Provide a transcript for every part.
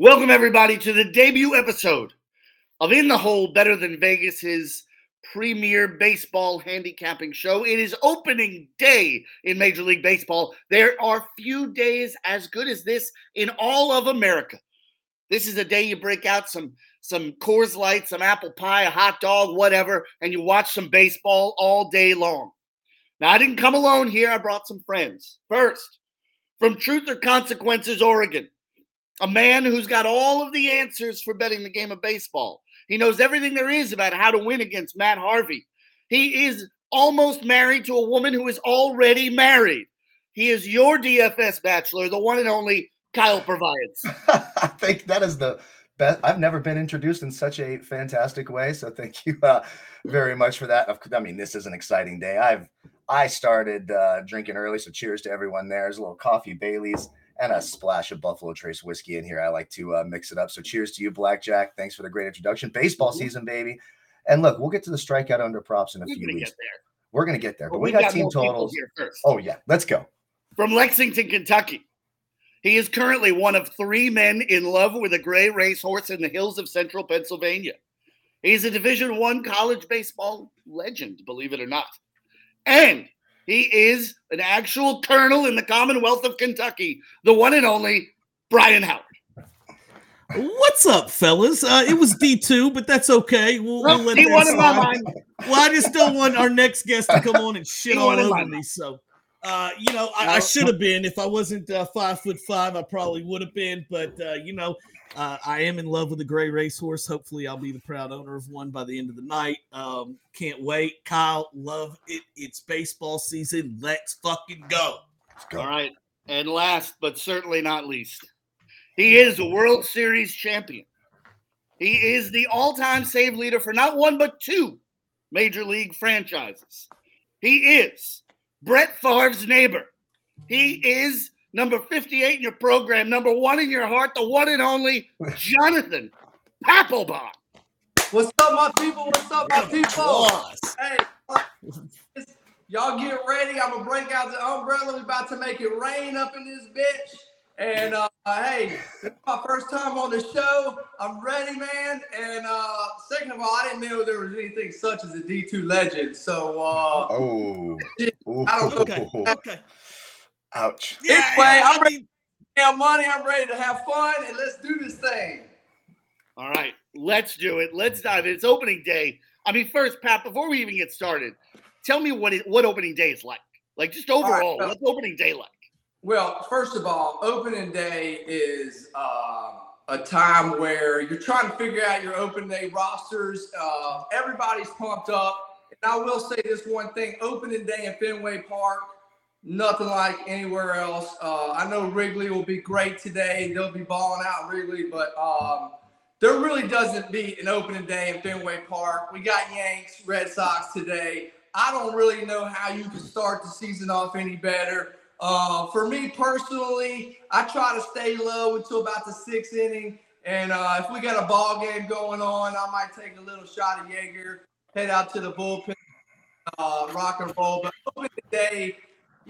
Welcome, everybody, to the debut episode of In the Hole, Better Than Vegas, his premier baseball handicapping show. It is opening day in Major League Baseball. There are few days as good as this in all of America. This is a day you break out some Coors Light, some apple pie, a hot dog, whatever, and you watch some baseball all day long. Now, I didn't come alone here. I brought some friends. First, from Truth or Consequences, Oregon. A man who's got all of the answers for betting the game of baseball. He knows everything there is about how to win against Matt Harvey. He is almost married to a woman who is already married. He is your DFS bachelor, the one and only Kyle Providence. I think that is the best. I've never been introduced in such a fantastic way, so thank you very much for that. I mean, this is an exciting day. I started drinking early, so cheers to everyone there. There's a little coffee, Bailey's, and a splash of Buffalo Trace whiskey in here. I like to mix it up. So cheers to you, Blackjack. Thanks for the great introduction. Baseball season, baby. And look, we'll get to the strikeout under props in a few weeks. We're going to get there. But we got team totals here first. Oh, yeah. Let's go. From Lexington, Kentucky. He is currently one of three men in love with a gray racehorse in the hills of central Pennsylvania. He's a Division I college baseball legend, believe it or not. And he is an actual colonel in the Commonwealth of Kentucky, the one and only Brian Howard. What's up, fellas? It was D2, but that's okay. We'll let that slide. Well, I just don't want our next guest to come on and shit all over me. So, I should have been. If I wasn't 5'5", I probably would have been. But, I am in love with a gray racehorse. Hopefully I'll be the proud owner of one by the end of the night. Can't wait. Kyle, love it. It's baseball season. Let's fucking go. Let's go. All right. And last but certainly not least, he is a World Series champion. He is the all-time save leader for not one but two Major League franchises. He is Brett Favre's neighbor. He is number 58 in your program, number one in your heart, the one and only Jonathan Papelbon. What's up, my people? What's up, my people? Hey, y'all get ready. I'm going to break out the umbrella. We're about to make it rain up in this bitch. And, hey, it's my first time on the show. I'm ready, man. And second of all, I didn't know there was anything such as a D2 legend. So, I don't know. Okay. Ouch. Yeah, anyway, I'm ready to have money. I'm ready to have fun, and let's do this thing. All right, let's do it. Let's dive in. It's opening day. I mean, first, Pat, before we even get started, tell me what opening day is like. Like, just overall, what's opening day like? Well, first of all, opening day is a time where you're trying to figure out your opening day rosters. Everybody's pumped up. And I will say this one thing. Opening day in Fenway Park, nothing like anywhere else. I know Wrigley will be great today. They'll be balling out Wrigley, but there really doesn't beat an opening day in Fenway Park. We got Yanks, Red Sox today. I don't really know how you can start the season off any better. For me personally, I try to stay low until about the sixth inning. And if we got a ball game going on, I might take a little shot of Jaeger, head out to the bullpen, rock and roll. But opening day,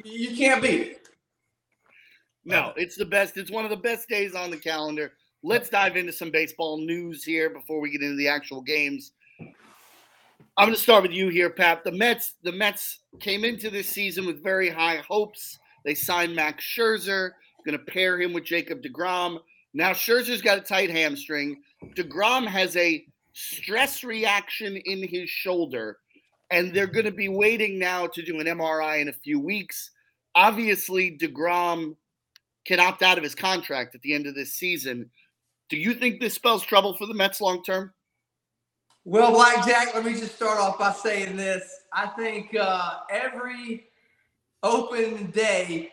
you can't beat it. No, it's the best. It's one of the best days on the calendar. Let's dive into some baseball news here before we get into the actual games. I'm going to start with you here, Pat. The Mets came into this season with very high hopes. They signed Max Scherzer, going to pair him with Jacob DeGrom. Now Scherzer's got a tight hamstring. DeGrom has a stress reaction in his shoulder. And they're going to be waiting now to do an MRI in a few weeks. Obviously, DeGrom can opt out of his contract at the end of this season. Do you think this spells trouble for the Mets long-term? Well, Blackjack, let me just start off by saying this. I think every open day,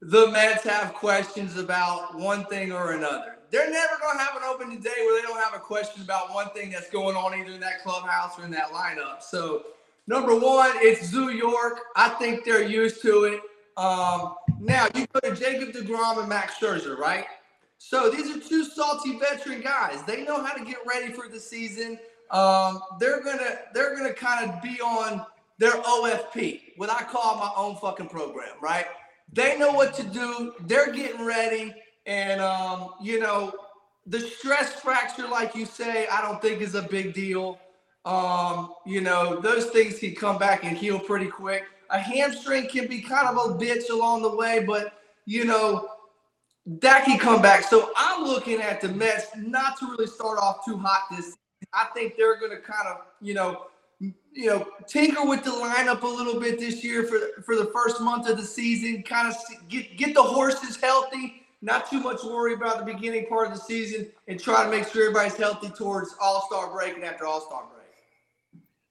the Mets have questions about one thing or another. They're never going to have an open day where they don't have a question about one thing that's going on either in that clubhouse or in that lineup. So, number one, it's Zoo York. I think they're used to it. Now, you go to Jacob DeGrom and Max Scherzer, right? So these are two salty veteran guys. They know how to get ready for the season. They're gonna kind of be on their OFP, what I call my own fucking program, right? They know what to do. They're getting ready, and the stress fracture, like you say, I don't think is a big deal. You know, those things can come back and heal pretty quick. A hamstring can be kind of a bitch along the way, but, you know, that can come back. So I'm looking at the Mets not to really start off too hot this season. I think they're going to kind of, you know, tinker with the lineup a little bit this year for the first month of the season, kind of get the horses healthy, not too much worry about the beginning part of the season, and try to make sure everybody's healthy towards All-Star break and after All-Star break.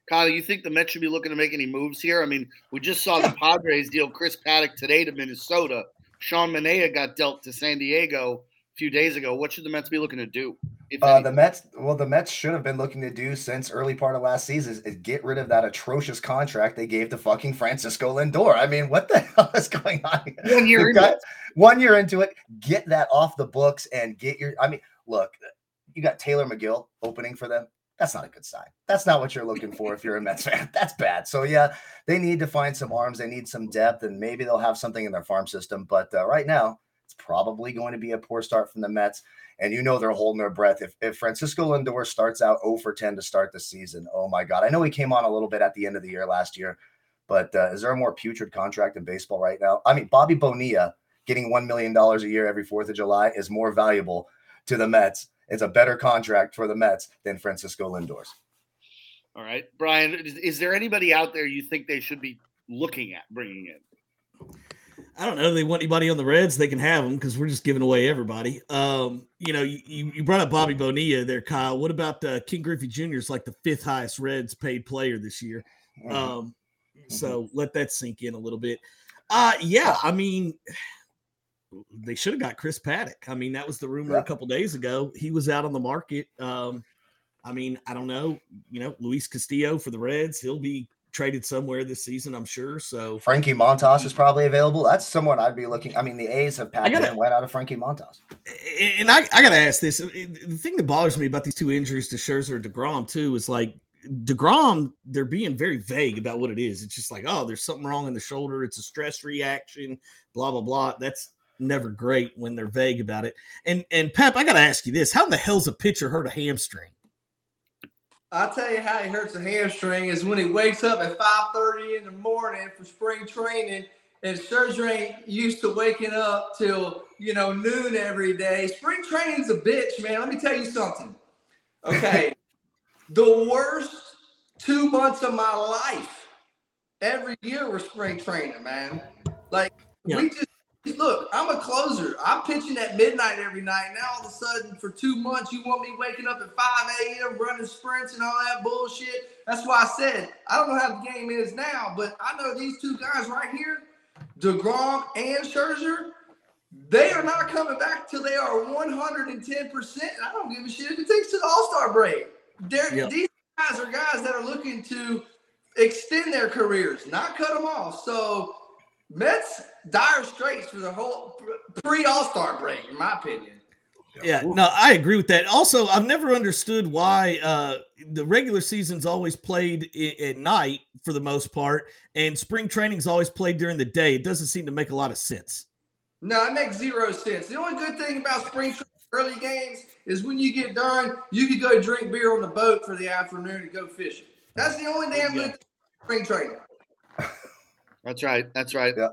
Kyle, you think the Mets should be looking to make any moves here? I mean, we just saw the Padres deal Chris Paddock today to Minnesota. Sean Manaea got dealt to San Diego a few days ago. What should the Mets be looking to do? The Mets should have been looking to do since early part of last season is get rid of that atrocious contract they gave to fucking Francisco Lindor. I mean, what the hell is going on here? One year into it, get that off the books and get your – I mean, look, you got Taylor McGill opening for them. That's not a good sign. That's not what you're looking for if you're a Mets fan. That's bad. So, yeah, they need to find some arms. They need some depth, and maybe they'll have something in their farm system. But right now, it's probably going to be a poor start from the Mets. And you know they're holding their breath. If Francisco Lindor starts out 0-for-10 to start the season, oh, my God. I know he came on a little bit at the end of the year last year, but is there a more putrid contract in baseball right now? I mean, Bobby Bonilla getting $1 million a year every 4th of July is more valuable to the Mets. It's a better contract for the Mets than Francisco Lindor's. All right. Brian, is there anybody out there you think they should be looking at bringing in? I don't know. They want anybody on the Reds, they can have them because we're just giving away everybody. You know, you brought up Bobby Bonilla there, Kyle. What about King Griffey Jr. is like the 5th highest Reds paid player this year. So let that sink in a little bit. Yeah, I mean – they should have got Chris Paddock. I mean, that was the rumor a couple days ago. He was out on the market. I mean, I don't know. You know, Luis Castillo for the Reds. He'll be traded somewhere this season, I'm sure. So Frankie Montas is probably available. That's someone I'd be looking. I mean, the A's have packed and went out of Frankie Montas. And I got to ask this. The thing that bothers me about these two injuries to Scherzer and DeGrom, too, is like DeGrom, they're being very vague about what it is. It's just like, oh, there's something wrong in the shoulder. It's a stress reaction, blah, blah, blah. That's never great when they're vague about it. And Pep, I gotta ask you this: how in the hell's a pitcher hurt a hamstring? I'll tell you how he hurts a hamstring is when he wakes up at 5:30 in the morning for spring training, and Scherzer ain't used to waking up till, you know, noon every day. Spring training's a bitch, man. Let me tell you something. Okay, the worst 2 months of my life every year were spring training, man. Like we just. Look, I'm a closer. I'm pitching at midnight every night. Now, all of a sudden, for 2 months, you want me waking up at 5 a.m., running sprints and all that bullshit. That's why I said, I don't know how the game is now, but I know these two guys right here, DeGrom and Scherzer, they are not coming back till they are 110%. And I don't give a shit if it takes to the All-Star break. These guys are that are looking to extend their careers, not cut them off. So, Mets dire straits for the whole pre-All-Star break, in my opinion. Yeah, no, I agree with that. Also, I've never understood why the regular season's always played at night for the most part, and spring training's always played during the day. It doesn't seem to make a lot of sense. No, it makes zero sense. The only good thing about spring training early games is when you get done, you can go drink beer on the boat for the afternoon and go fishing. That's the only damn good thing about spring training. That's right. Yeah,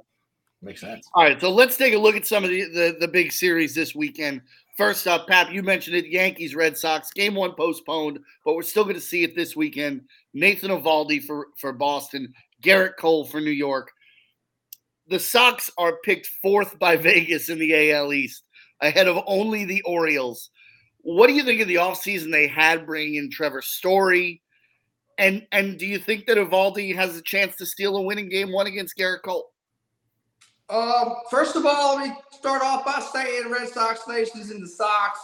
makes sense. All right, so let's take a look at some of the big series this weekend. First up, Pap, you mentioned it, Yankees, Red Sox. Game one postponed, but we're still going to see it this weekend. Nathan Eovaldi for Boston, Garrett Cole for New York. The Sox are picked 4th by Vegas in the AL East, ahead of only the Orioles. What do you think of the offseason they had bringing in Trevor Story? And do you think that Eovaldi has a chance to steal a win in game one against Garrett Cole? First of all, let me start off by saying Red Sox Nations and the Sox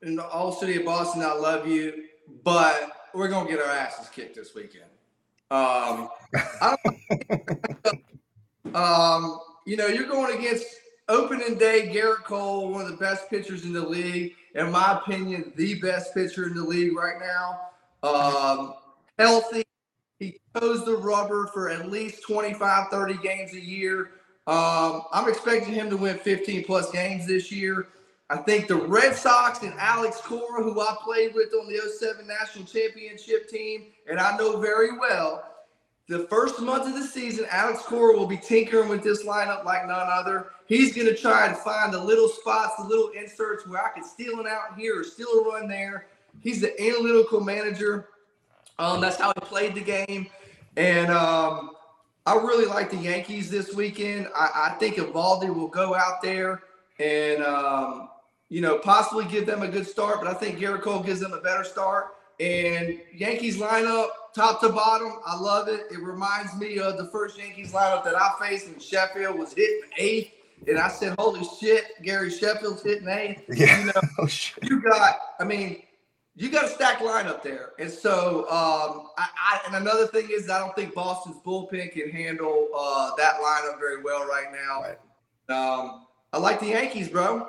and the whole city of Boston, I love you, but we're going to get our asses kicked this weekend. You know, you're going against opening day Garrett Cole, one of the best pitchers in the league. In my opinion, the best pitcher in the league right now. Healthy. He toes the rubber for at least 25, 30 games a year. I'm expecting him to win 15-plus games this year. I think the Red Sox and Alex Cora, who I played with on the 2007 National Championship team, and I know very well, the first month of the season, Alex Cora will be tinkering with this lineup like none other. He's going to try and find the little spots, the little inserts where I can steal an out here or steal a run there. He's the analytical manager. That's how he played the game. And I really like the Yankees this weekend. I think Evaldi will go out there and you know, possibly give them a good start, but I think Garrett Cole gives them a better start. And Yankees lineup, top to bottom, I love it. It reminds me of the first Yankees lineup that I faced when Sheffield was hitting eighth. And I said, holy shit, Gary Sheffield's hitting eighth. Yeah. You know, oh, shit. You got, I mean, you got a stacked lineup there. And so, and another thing is I don't think Boston's bullpen can handle that lineup very well right now. Right. I like the Yankees, bro.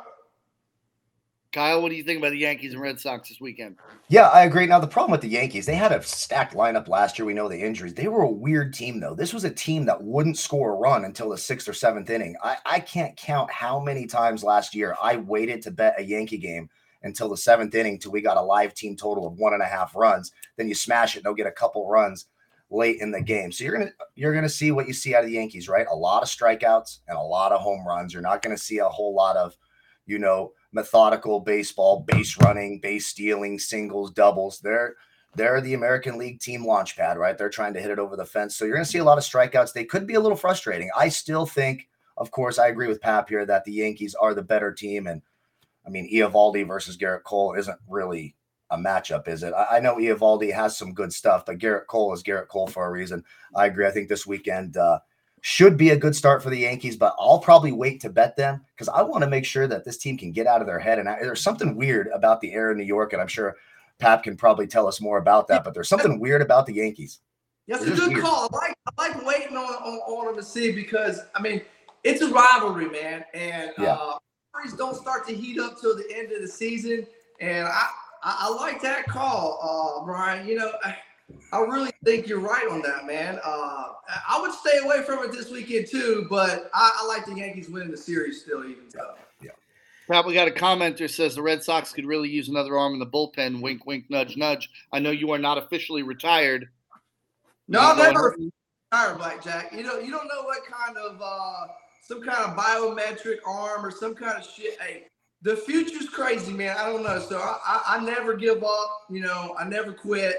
Kyle, what do you think about the Yankees and Red Sox this weekend? Yeah, I agree. Now, the problem with the Yankees, they had a stacked lineup last year. We know the injuries. They were a weird team, though. This was a team that wouldn't score a run until the 6th or 7th inning. I can't count how many times last year I waited to bet a Yankee game until the 7th inning till we got a live team total of 1.5 runs. Then you smash it, and they'll get a couple runs late in the game. So you're gonna see what you see out of the Yankees, right? A lot of strikeouts and a lot of home runs. You're not going to see a whole lot of, you know, methodical baseball, base running, base stealing, singles, doubles. They're the American League team launch pad, right? They're trying to hit it over the fence. So you're going to see a lot of strikeouts. They could be a little frustrating. I still think, of course, I agree with Pap here that the Yankees are the better team. And, I mean, Eovaldi versus Garrett Cole isn't really a matchup, is it? I know Eovaldi has some good stuff, but Garrett Cole is Garrett Cole for a reason. I agree. I think this weekend should be a good start for the Yankees, but I'll probably wait to bet them because I want to make sure that this team can get out of their head. And there's something weird about the air in New York, and I'm sure Pap can probably tell us more about that, but there's something weird about the Yankees. That's a good call. I like waiting on them to see because, I mean, it's a rivalry, man. And rivalries don't start to heat up till the end of the season. And I like that call, Brian. You know, I really think you're right on that, man. I would stay away from it this weekend too, but I like the Yankees winning the series still, even though. Yeah. Probably got a commenter says the Red Sox could really use another arm in the bullpen. Wink, wink, nudge, nudge. I know you are not officially retired. No, I'm never retired, Blackjack. You don't know what kind of some kind of biometric arm or some kind of shit. Hey, the future's crazy, man. I don't know. So I never give up. You know, I never quit.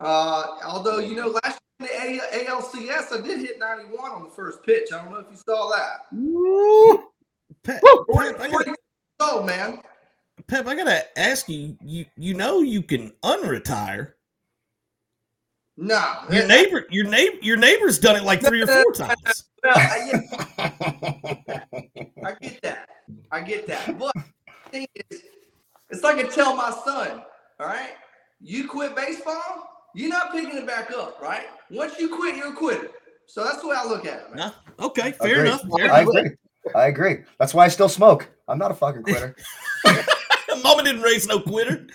Although, you know, last year in the ALCS, I did hit 91 on the first pitch. I don't know if you saw that. Woo! Pep, I got to ask you, you know you can unretire. No. Your neighbor's done it like 3 or 4 times. No, I get that. But the thing is, it's like I tell my son, all right, you quit baseball, you're not picking it back up, right? Once you quit, you're a quitter. So that's the way I look at it. Nah, okay, fair enough. I agree. That's why I still smoke. I'm not a fucking quitter. Mama didn't raise no quitter.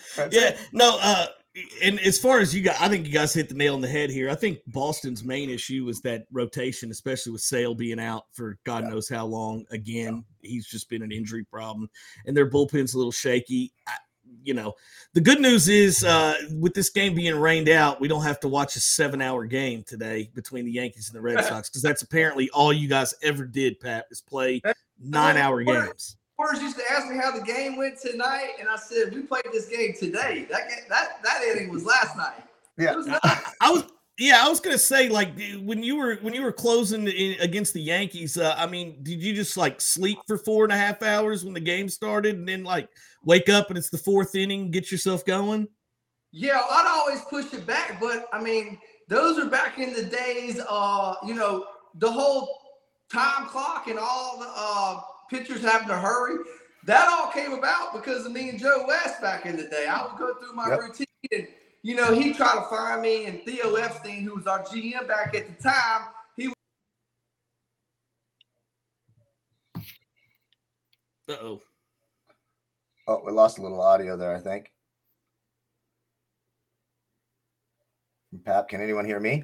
And as far as you guys, I think you guys hit the nail on the head here. I think Boston's main issue was that rotation, especially with Sale being out for God knows how long. Again, he's just been an injury problem. And their bullpen's a little shaky. You know, the good news is with this game being rained out, we don't have to watch a 7-hour game today between the Yankees and the Red Sox because that's apparently all you guys ever did, Pat, is play 9-hour games. Porters used to ask me how the game went tonight, and I said, we played this game today. That inning was last night. Yeah, I was gonna say, like, when you were closing against the Yankees, I mean, did you just like sleep for 4.5 hours when the game started, and then like wake up and it's the 4th inning, get yourself going? Yeah, I'd always push it back, but I mean, those are back in the days. You know, the whole time clock and all the pitchers having to hurry. That all came about because of me and Joe West back in the day. I would go through my routine and, you know, he'd try to find me, and Theo Epstein, who was our GM back at the time, he was... Uh-oh. Oh, we lost a little audio there, I think. Pap, can anyone hear me?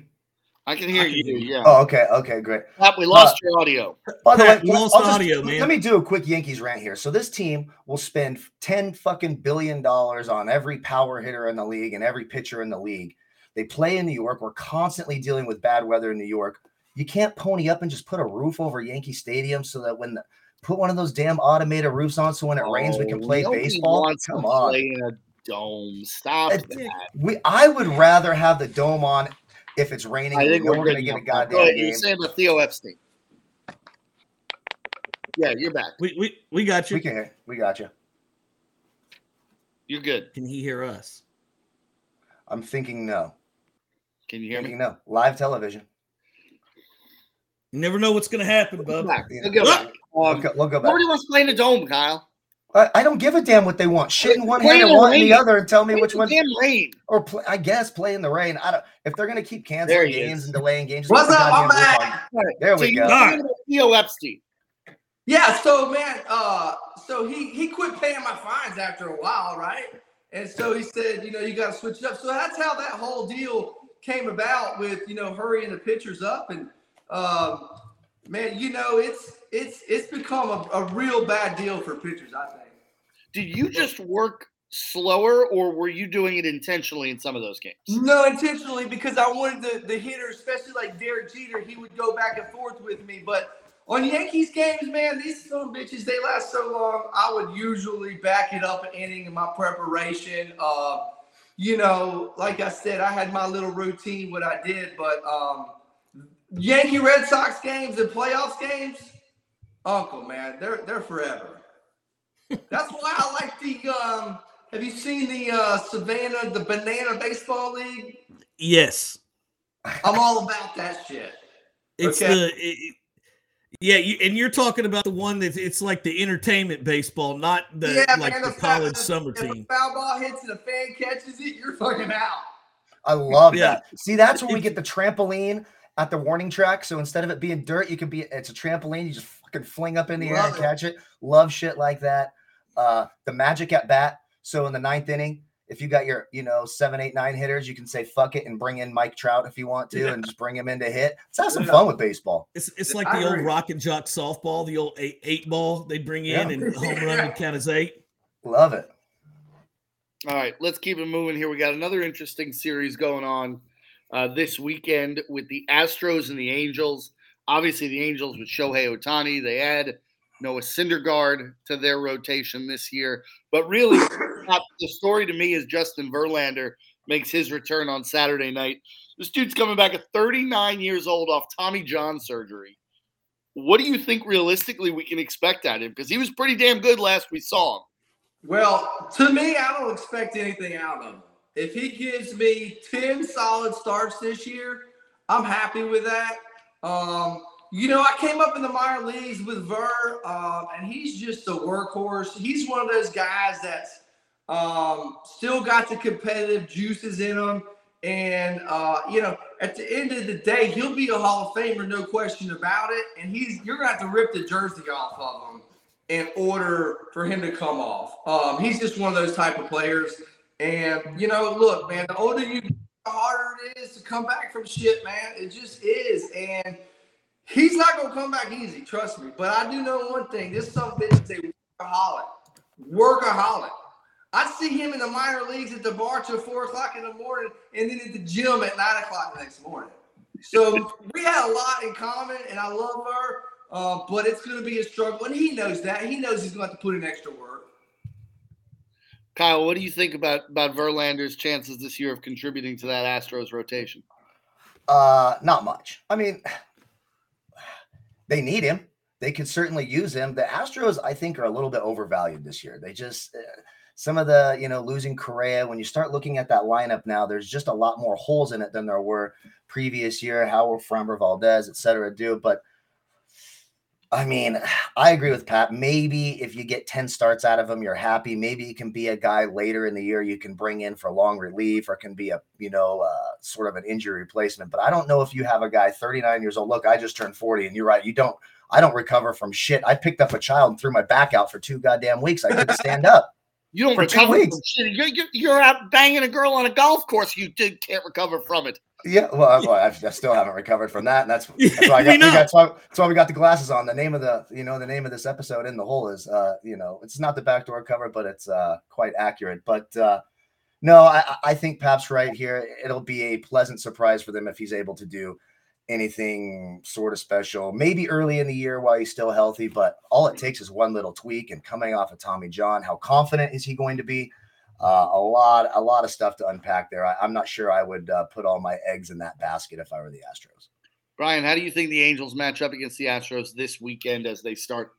I can hear you. Yeah. Oh, okay. Okay, great. Pat, we lost your audio. By the way, let me do a quick Yankees rant here. So this team will spend $10 fucking billion on every power hitter in the league and every pitcher in the league. They play in New York. We're constantly dealing with bad weather in New York. You can't pony up and just put a roof over Yankee Stadium so that when put one of those damn automated roofs on so when it rains we can play baseball. Come on. Play in a dome. Stop that. I would rather have the dome on. If it's raining, I think we're going to get a goddamn game. You're saying with Theo Epstein. Yeah, you're back. We got you. We got you. You're good. Can he hear us? I'm thinking no. Can you hear me? No. Live television. You never know what's going to happen, bub. We'll go back. Nobody wants to play in the dome, Kyle. I don't give a damn what they want. Shit in one hand and one in the other, and tell me which one. I guess play in the rain. I don't. If they're gonna keep canceling games and delaying games, what's up? I'm back. There we go. Theo Epstein. Yeah. So man, so he quit paying my fines after a while, right? And so he said, you got to switch it up. So that's how that whole deal came about with hurrying the pitchers up and. Man, it's become a real bad deal for pitchers, I think. Did you just work slower, or were you doing it intentionally in some of those games? No, intentionally, because I wanted the hitters, especially like Derek Jeter, he would go back and forth with me. But on Yankees games, man, these son of bitches, they last so long. I would usually back it up an inning in my preparation. Like I said, I had my little routine, what I did, but Yankee Red Sox games and playoffs games, uncle man, they're forever. That's why I like the. Have you seen the Savannah, the Banana Baseball League? Yes, I'm all about that shit. It's you're talking about the one that it's like the entertainment baseball, not the college summer team. If a foul ball hits and a fan catches it, you're fucking out. I love that. See, that's when we get the trampoline. At the warning track, so instead of it being dirt, it's a trampoline. You just fucking fling up in the air and catch it. Love shit like that. The magic at bat. So in the ninth inning, if you got your 7, 8, 9 hitters, you can say fuck it and bring in Mike Trout if you want to, and just bring him in to hit. Let's have some fun with baseball. It's like the old rock and jock softball, the old 8 ball they bring in and home run and count as 8. Love it. All right, let's keep it moving here. We got another interesting series going on. This weekend with the Astros and the Angels. Obviously, the Angels with Shohei Ohtani. They add Noah Syndergaard to their rotation this year. But really, the story to me is Justin Verlander makes his return on Saturday night. This dude's coming back at 39 years old off Tommy John surgery. What do you think realistically we can expect out of him? Because he was pretty damn good last we saw him. Well, to me, I don't expect anything out of him. If he gives me 10 solid starts this year, I'm happy with that. I came up in the minor leagues with Ver, and he's just a workhorse. He's one of those guys that's still got the competitive juices in him. And, at the end of the day, he'll be a Hall of Famer, no question about it. And you're going to have to rip the jersey off of him in order for him to come off. He's just one of those type of players. And, look, man, the older you get, the harder it is to come back from shit, man. It just is. And he's not going to come back easy, trust me. But I do know one thing. This son of a bitch is a workaholic. Workaholic. I see him in the minor leagues at the bar till 4 o'clock in the morning and then at the gym at 9 o'clock the next morning. So we had a lot in common, and I love her. But it's going to be a struggle. And he knows that. He knows he's going to have to put in extra work. Kyle, what do you think about Verlander's chances this year of contributing to that Astros rotation? Not much. I mean, they need him. They could certainly use him. The Astros, I think, are a little bit overvalued this year. They just some of the, losing Correa. When you start looking at that lineup now, there's just a lot more holes in it than there were previous year. Howard, Framber, Valdez, et cetera, but I mean, I agree with Pat. Maybe if you get 10 starts out of him, you're happy. Maybe he can be a guy later in the year you can bring in for long relief or can be a, sort of an injury replacement. But I don't know if you have a guy 39 years old. Look, I just turned 40 and you're right. I don't recover from shit. I picked up a child and threw my back out for 2 goddamn weeks. I couldn't stand up. You don't recover from shit. You're out banging a girl on a golf course. You can't recover from it. Yeah, well, I still haven't recovered from that, and that's why we got the glasses on. The name of the name of this episode, In the Hole, is it's not the backdoor cover, but it's quite accurate. But no, I think Pap's right here. It'll be a pleasant surprise for them if he's able to do anything sort of special, maybe early in the year while he's still healthy. But all it takes is one little tweak. And coming off of Tommy John, how confident is he going to be? A lot of stuff to unpack there. I'm not sure I would put all my eggs in that basket if I were the Astros. Brian, how do you think the Angels match up against the Astros this weekend as they start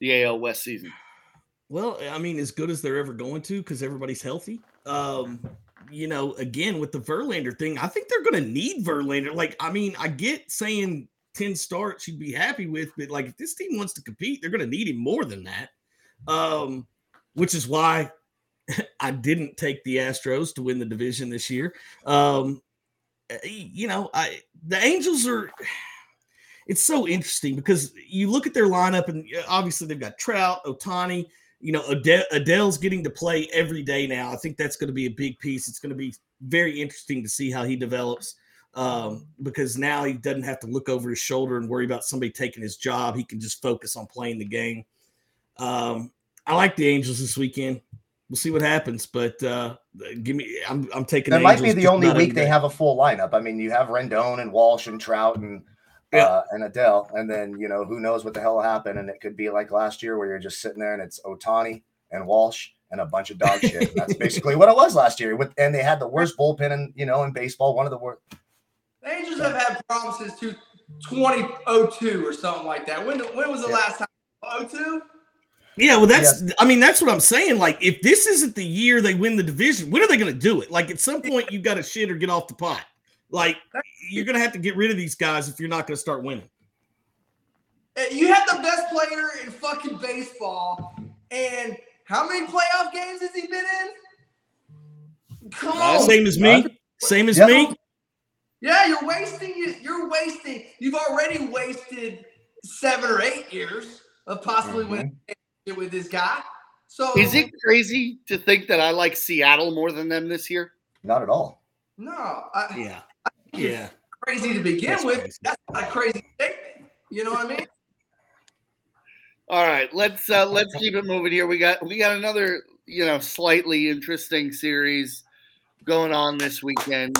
the AL West season? Well, I mean, as good as they're ever going to, because everybody's healthy. Again, with the Verlander thing, I think they're going to need Verlander. Like, I mean, I get saying 10 starts you'd be happy with, but like if this team wants to compete, they're going to need him more than that, which is why I didn't take the Astros to win the division this year. The Angels are – it's so interesting because you look at their lineup, and obviously they've got Trout, Ohtani. Adele's getting to play every day now. I think that's going to be a big piece. It's going to be very interesting to see how he develops because now he doesn't have to look over his shoulder and worry about somebody taking his job. He can just focus on playing the game. I like the Angels this weekend. We'll see what happens, but I'm taking. That might be the only week they have a full lineup. I mean, you have Rendon and Walsh and Trout and Adele, and then who knows what the hell will happen, and it could be like last year where you're just sitting there and it's Ohtani and Walsh and a bunch of dog shit. And that's basically what it was last year. And they had the worst bullpen in baseball, one of the worst. The Angels have had problems since 2002 or something like that. When was the last time? 02. Yeah, well, that's what I'm saying. Like, if this isn't the year they win the division, when are they going to do it? Like, at some point, you've got to shit or get off the pot. Like, you're going to have to get rid of these guys if you're not going to start winning. You have the best player in fucking baseball, and how many playoff games has he been in? Come on. Same as me. Yeah, you're wasting. You've already wasted 7 or 8 years of possibly winning with this guy. So is it crazy to think that I like Seattle more than them this year? Not at all. No. Crazy to begin with. Crazy. That's not a crazy statement. You know what I mean? All right, let's keep it moving here. We got another slightly interesting series going on this weekend.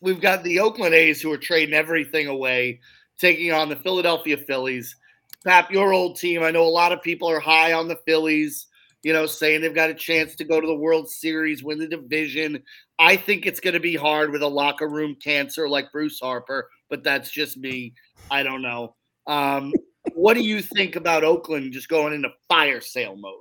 We've got the Oakland A's, who are trading everything away, taking on the Philadelphia Phillies. Pap, your old team. I know a lot of people are high on the Phillies, saying they've got a chance to go to the World Series, win the division. I think it's going to be hard with a locker room cancer like Bryce Harper, but that's just me. I don't know. What do you think about Oakland just going into fire sale mode?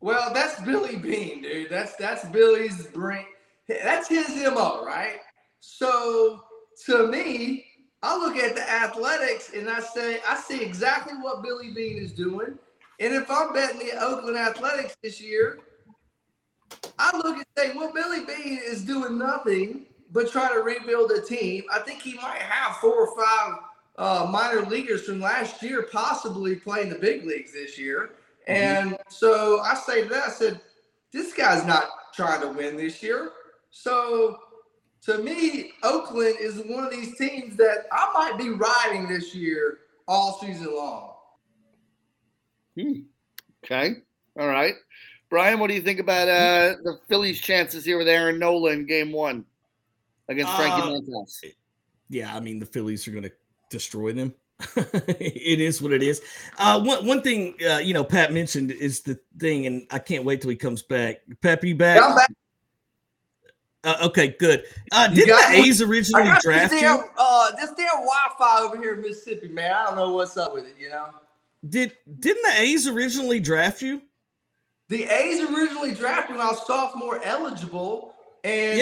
Well, that's Billy Beane, dude. That's Billy's brain. That's his MO, right? So to me, I look at the Athletics and I say, I see exactly what Billy Beane is doing. And if I'm betting the Oakland Athletics this year, I look and say, well, Billy Beane is doing nothing but try to rebuild a team. I think he might have 4 or 5 minor leaguers from last year possibly playing the big leagues this year. Mm-hmm. And so I say to that, I said, this guy's not trying to win this year. So to me, Oakland is one of these teams that I might be riding this year all season long. Okay. All right. Brian, what do you think about the Phillies' chances here with Aaron Nola in Game 1 against Frankie Montas? Yeah, I mean, the Phillies are going to destroy them. It is what it is. One thing, Pat mentioned is the thing, and I can't wait till he comes back. Pap, you back? Yeah, I'm back. Okay, good. Didn't the A's originally draft you? This damn Wi-Fi over here in Mississippi, man. I don't know what's up with it, Didn't the A's originally draft you? The A's originally drafted when I was sophomore eligible, and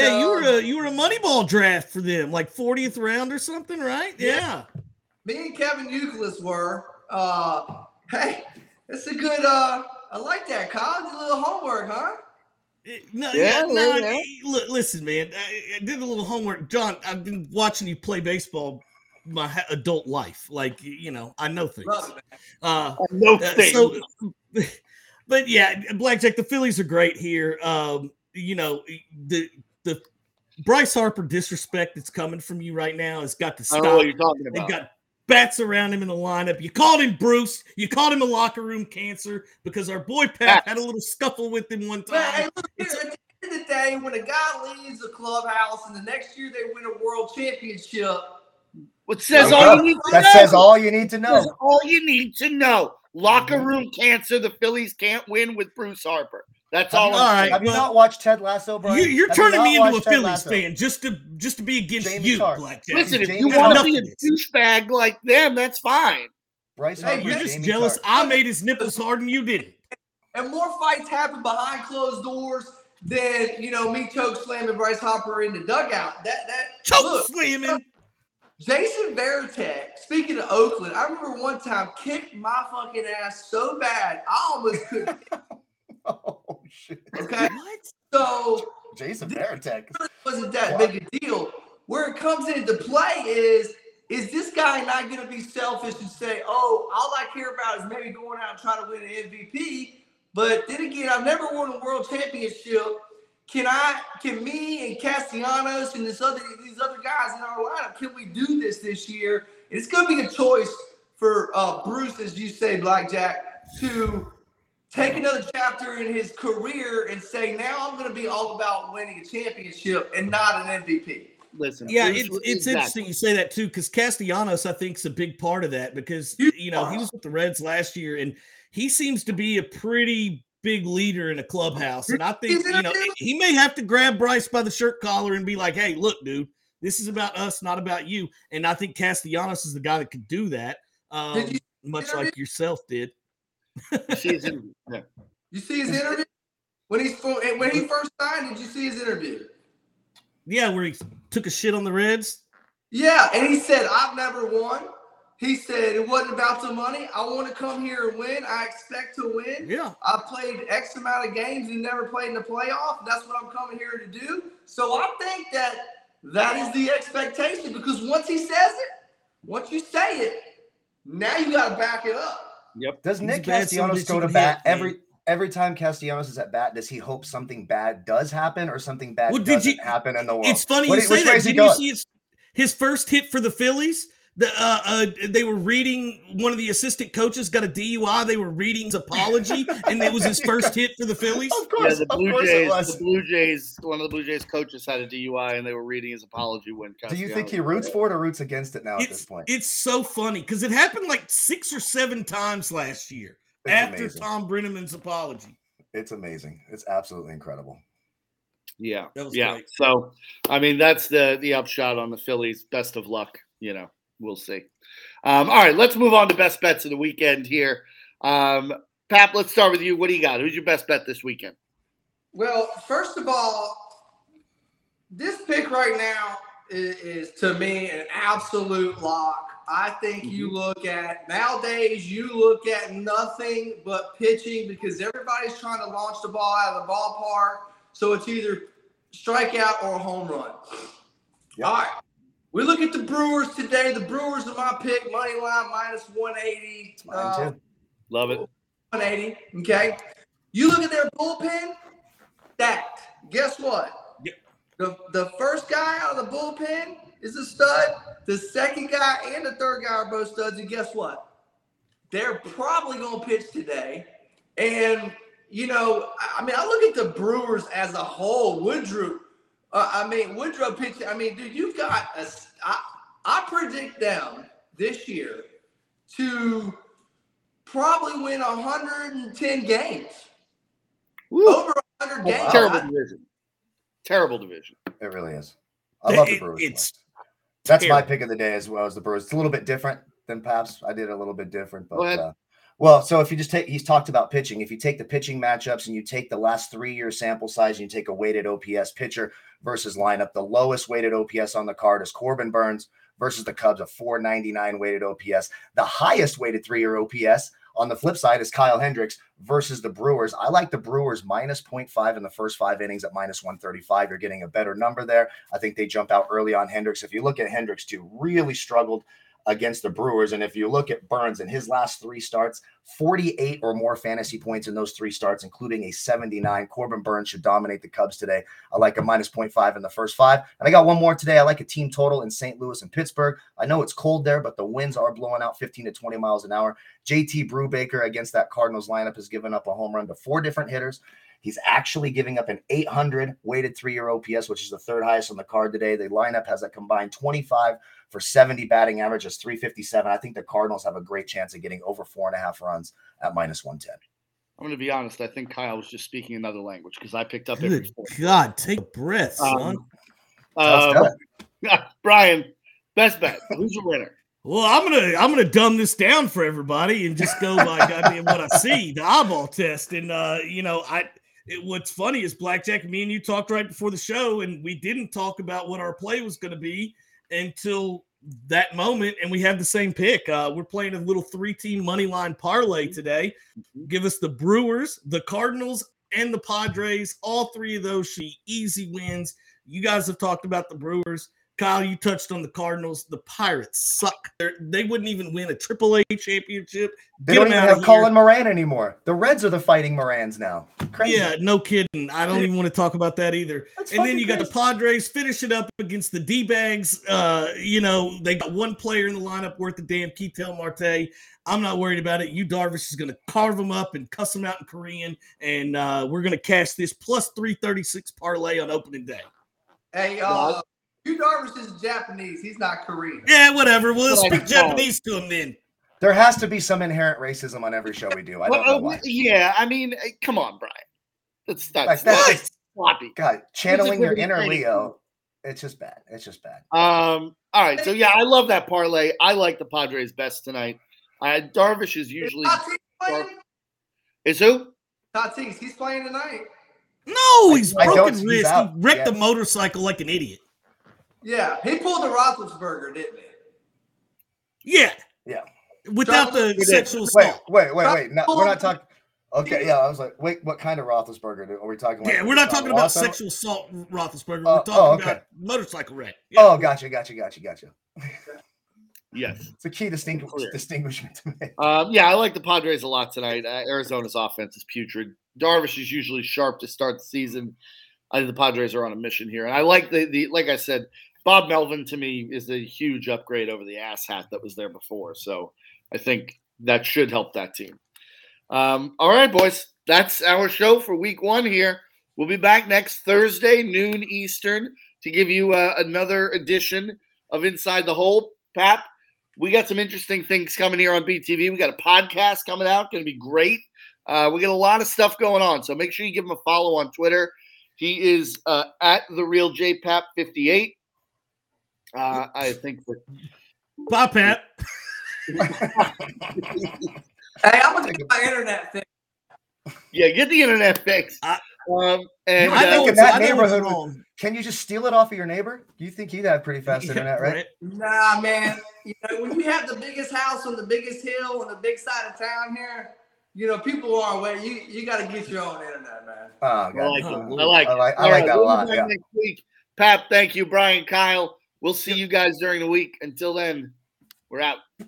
you were a Moneyball draft for them, like 40th round or something, right? Yeah. Me and Kevin Youkilis were. Hey, that's a good. I like that, Kyle. Did a little homework, huh? Listen, man, I did a little homework. John, I've been watching you play baseball my adult life. Like, I know things. I know things. So, but Blackjack, the Phillies are great here. The Bryce Harper disrespect that's coming from you right now has got to stop. I don't know what you're talking about. They've got bats around him in the lineup. You called him Bruce. You called him a locker room cancer because our boy Pat had a little scuffle with him one time. Hey, look, at the end of the day, when a guy leaves the clubhouse and the next year they win a world championship, what says all you need to know. That says all you need to know. That's all you need to know. Locker room cancer. The Phillies can't win with Bruce Harper. That's all. All right. Have you not watched Ted Lasso, Brian? You're turning me into a Phillies fan just to be against you, Blackjack. Listen, if you want to be a douchebag like them, that's fine. Bryce, hey, you're just jealous. I made his nipples hard and you didn't. And more fights happen behind closed doors than me choke slamming Bryce Harper in the dugout. That choke slamming. Jason Varitek, speaking of Oakland, I remember one time kicked my fucking ass so bad I almost couldn't. Oh shit! Okay, what? So Jason Varitek wasn't that big a deal. Where it comes into play is this guy not going to be selfish and say, "Oh, all I care about is maybe going out and trying to win an MVP"? But then again, I've never won a world championship. Can me and Castellanos and these other guys in our lineup, can we do this year? And it's going to be a choice for Bruce, as you say, Blackjack, to take another chapter in his career and say, now I'm going to be all about winning a championship and not an MVP. Listen, yeah, it's interesting you say that too, because Castellanos, I think, is a big part of that because, he was with the Reds last year and he seems to be a pretty big leader in a clubhouse, and I think he may have to grab Bryce by the shirt collar and be like, "Hey, look, dude, this is about us, not about you." And I think Castellanos is the guy that could do that, much like yourself did. You see his interview when he first signed. Did you see his interview? Yeah, where he took a shit on the Reds. Yeah, and he said, "I've never won." He said, it wasn't about the money. I want to come here and win. I expect to win. Yeah. I played X amount of games and never played in the playoff. That's what I'm coming here to do. So I think that is the expectation because once he says it, once you say it, now you got to back it up. Yep. Does Nick Castellanos go to bat every time Castellanos is at bat? Does he hope something bad does happen or something bad doesn't happen in the world? It's funny you say that. Did you see his first hit for the Phillies? They were reading, one of the assistant coaches got a DUI. They were reading his apology, and it was his first hit for the Phillies. Of course, one of the Blue Jays coaches had a DUI, and they were reading his apology when. Do you think he roots for it or roots against it now at this point? It's so funny because it happened like 6 or 7 times last year after Tom Brenneman's apology. It's amazing. It's absolutely incredible. Yeah, yeah. Great. So, I mean, that's the upshot on the Phillies. Best of luck, We'll see. All right, let's move on to best bets of the weekend here. Pap, let's start with you. What do you got? Who's your best bet this weekend? Well, first of all, this pick right now is to me an absolute lock. I think you look at nothing but pitching because everybody's trying to launch the ball out of the ballpark. So it's either strikeout or a home run. Yep. All right. We look at the Brewers today. The Brewers are my pick. Money line -180. Mine too. Love it. 180. Okay. You look at their bullpen. Stacked. Guess what? Yep. The first guy out of the bullpen is a stud. The second guy and the third guy are both studs. And guess what? They're probably going to pitch today. And, I look at the Brewers as a whole. Woodrow pitching. Dude, you've got I predict them this year to probably win 110 games. Woo. Over 100 games. Wow. Terrible division. It really is. I love the Brewers. That's terrible. My pick of the day as well as the Brewers. It's a little bit different than Paps. I did a little bit different, but. Well, so if you just he's talked about pitching. If you take the pitching matchups and you take the last 3-year sample size and you take a weighted OPS pitcher versus lineup, the lowest weighted OPS on the card is Corbin Burnes versus the Cubs, a 4.99 weighted OPS. The highest weighted 3-year OPS on the flip side is Kyle Hendricks versus the Brewers. I like the Brewers -0.5 in the first 5 innings at -135. You're getting a better number there. I think they jump out early on Hendricks. If you look at Hendricks too, really struggled against the Brewers. And if you look at Burnes in his last three starts, 48 or more fantasy points in those three starts, including a 79. Corbin Burnes should dominate the Cubs today. I like a minus 0.5 in the first five. And I got one more today. I like a team total in St. Louis and Pittsburgh. I know it's cold there, but the winds are blowing out 15 to 20 miles an hour. JT Brubaker against that Cardinals lineup has given up a home run to four different hitters. He's actually giving up an 800 weighted three-year OPS, which is the third highest on the card today. The lineup has a combined 25 for 70 batting average. It's 357. I think the Cardinals have a great chance of getting over 4.5 runs at minus 110. I'm going to be honest. I think Kyle was just speaking another language because I picked up every point. God, take a breath, son. Brian, best bet. Who's your winner? Well, I'm gonna dumb this down for everybody and just go by goddamn what I see, the eyeball test. And what's funny is Blackjack, me and you talked right before the show, and we didn't talk about what our play was going to be until that moment, and we have the same pick. We're playing a little three-team money line parlay today. Give us the Brewers, the Cardinals, and the Padres. All three of those should be easy wins. You guys have talked about the Brewers. Kyle, you touched on the Cardinals. The Pirates suck. They wouldn't even win a AAA championship. They don't even have Colin Moran anymore. The Reds are the fighting Morans now. Crazy. Yeah, no kidding. I don't even want to talk about that either. That's and then you got the Padres finish it up against the D-bags. They got one player in the lineup worth the damn, Ketel Marte. I'm not worried about it. Yu Darvish is going to carve them up and cuss them out in Korean, and we're going to cash this plus 336 parlay on opening day. Hey, Yu Darvish is Japanese. He's not Korean. Yeah, whatever. We'll speak Japanese to him then. There has to be some inherent racism on every show we do. I don't know why. Yeah, I mean, come on, Brian. That's sloppy. God, channeling your inner Leo. It's just bad. All right. So, yeah, I love that parlay. I like the Padres best tonight. Darvish is usually. Is Tatis playing? Is who? Tatis. He's playing tonight. No, he's broken wrist. He wrecked the motorcycle like an idiot. Yeah, he pulled the Roethlisberger, didn't he? Yeah. Without the sexual assault. Wait. No, we're not talking. Okay, yeah, I was like, wait, what kind of Roethlisberger are we talking about? Yeah, we're not talking about sexual assault Roethlisberger. We're talking about motorcycle wreck. Yeah. Oh, gotcha. Yes. It's a key distinguishment to me. I like the Padres a lot tonight. Arizona's offense is putrid. Darvish is usually sharp to start the season. I think the Padres are on a mission here. And I like the like I said, Bob Melvin, to me, is a huge upgrade over the ass hat that was there before. So I think that should help that team. All right, boys. That's our show for week one here. We'll be back next Thursday, noon Eastern, to give you another edition of Inside the Hole. Pap, we got some interesting things coming here on BTV. We got a podcast coming out. Going to be great. We got a lot of stuff going on. So make sure you give him a follow on Twitter. He is at the real JPap 58. I think. Bye, Pat. Hey, I'm gonna get my internet fixed. Yeah, get the internet fixed. I think in that neighborhood, can you just steal it off of your neighbor? You think he'd have pretty fast internet, right? Nah, man. When you have the biggest house on the biggest hill on the big side of town here. People are aware. You got to get your own internet, man. Oh, God. I like that a lot. Yeah. Next week. Pap, thank you. Brian, Kyle, we'll see you guys during the week. Until then, we're out.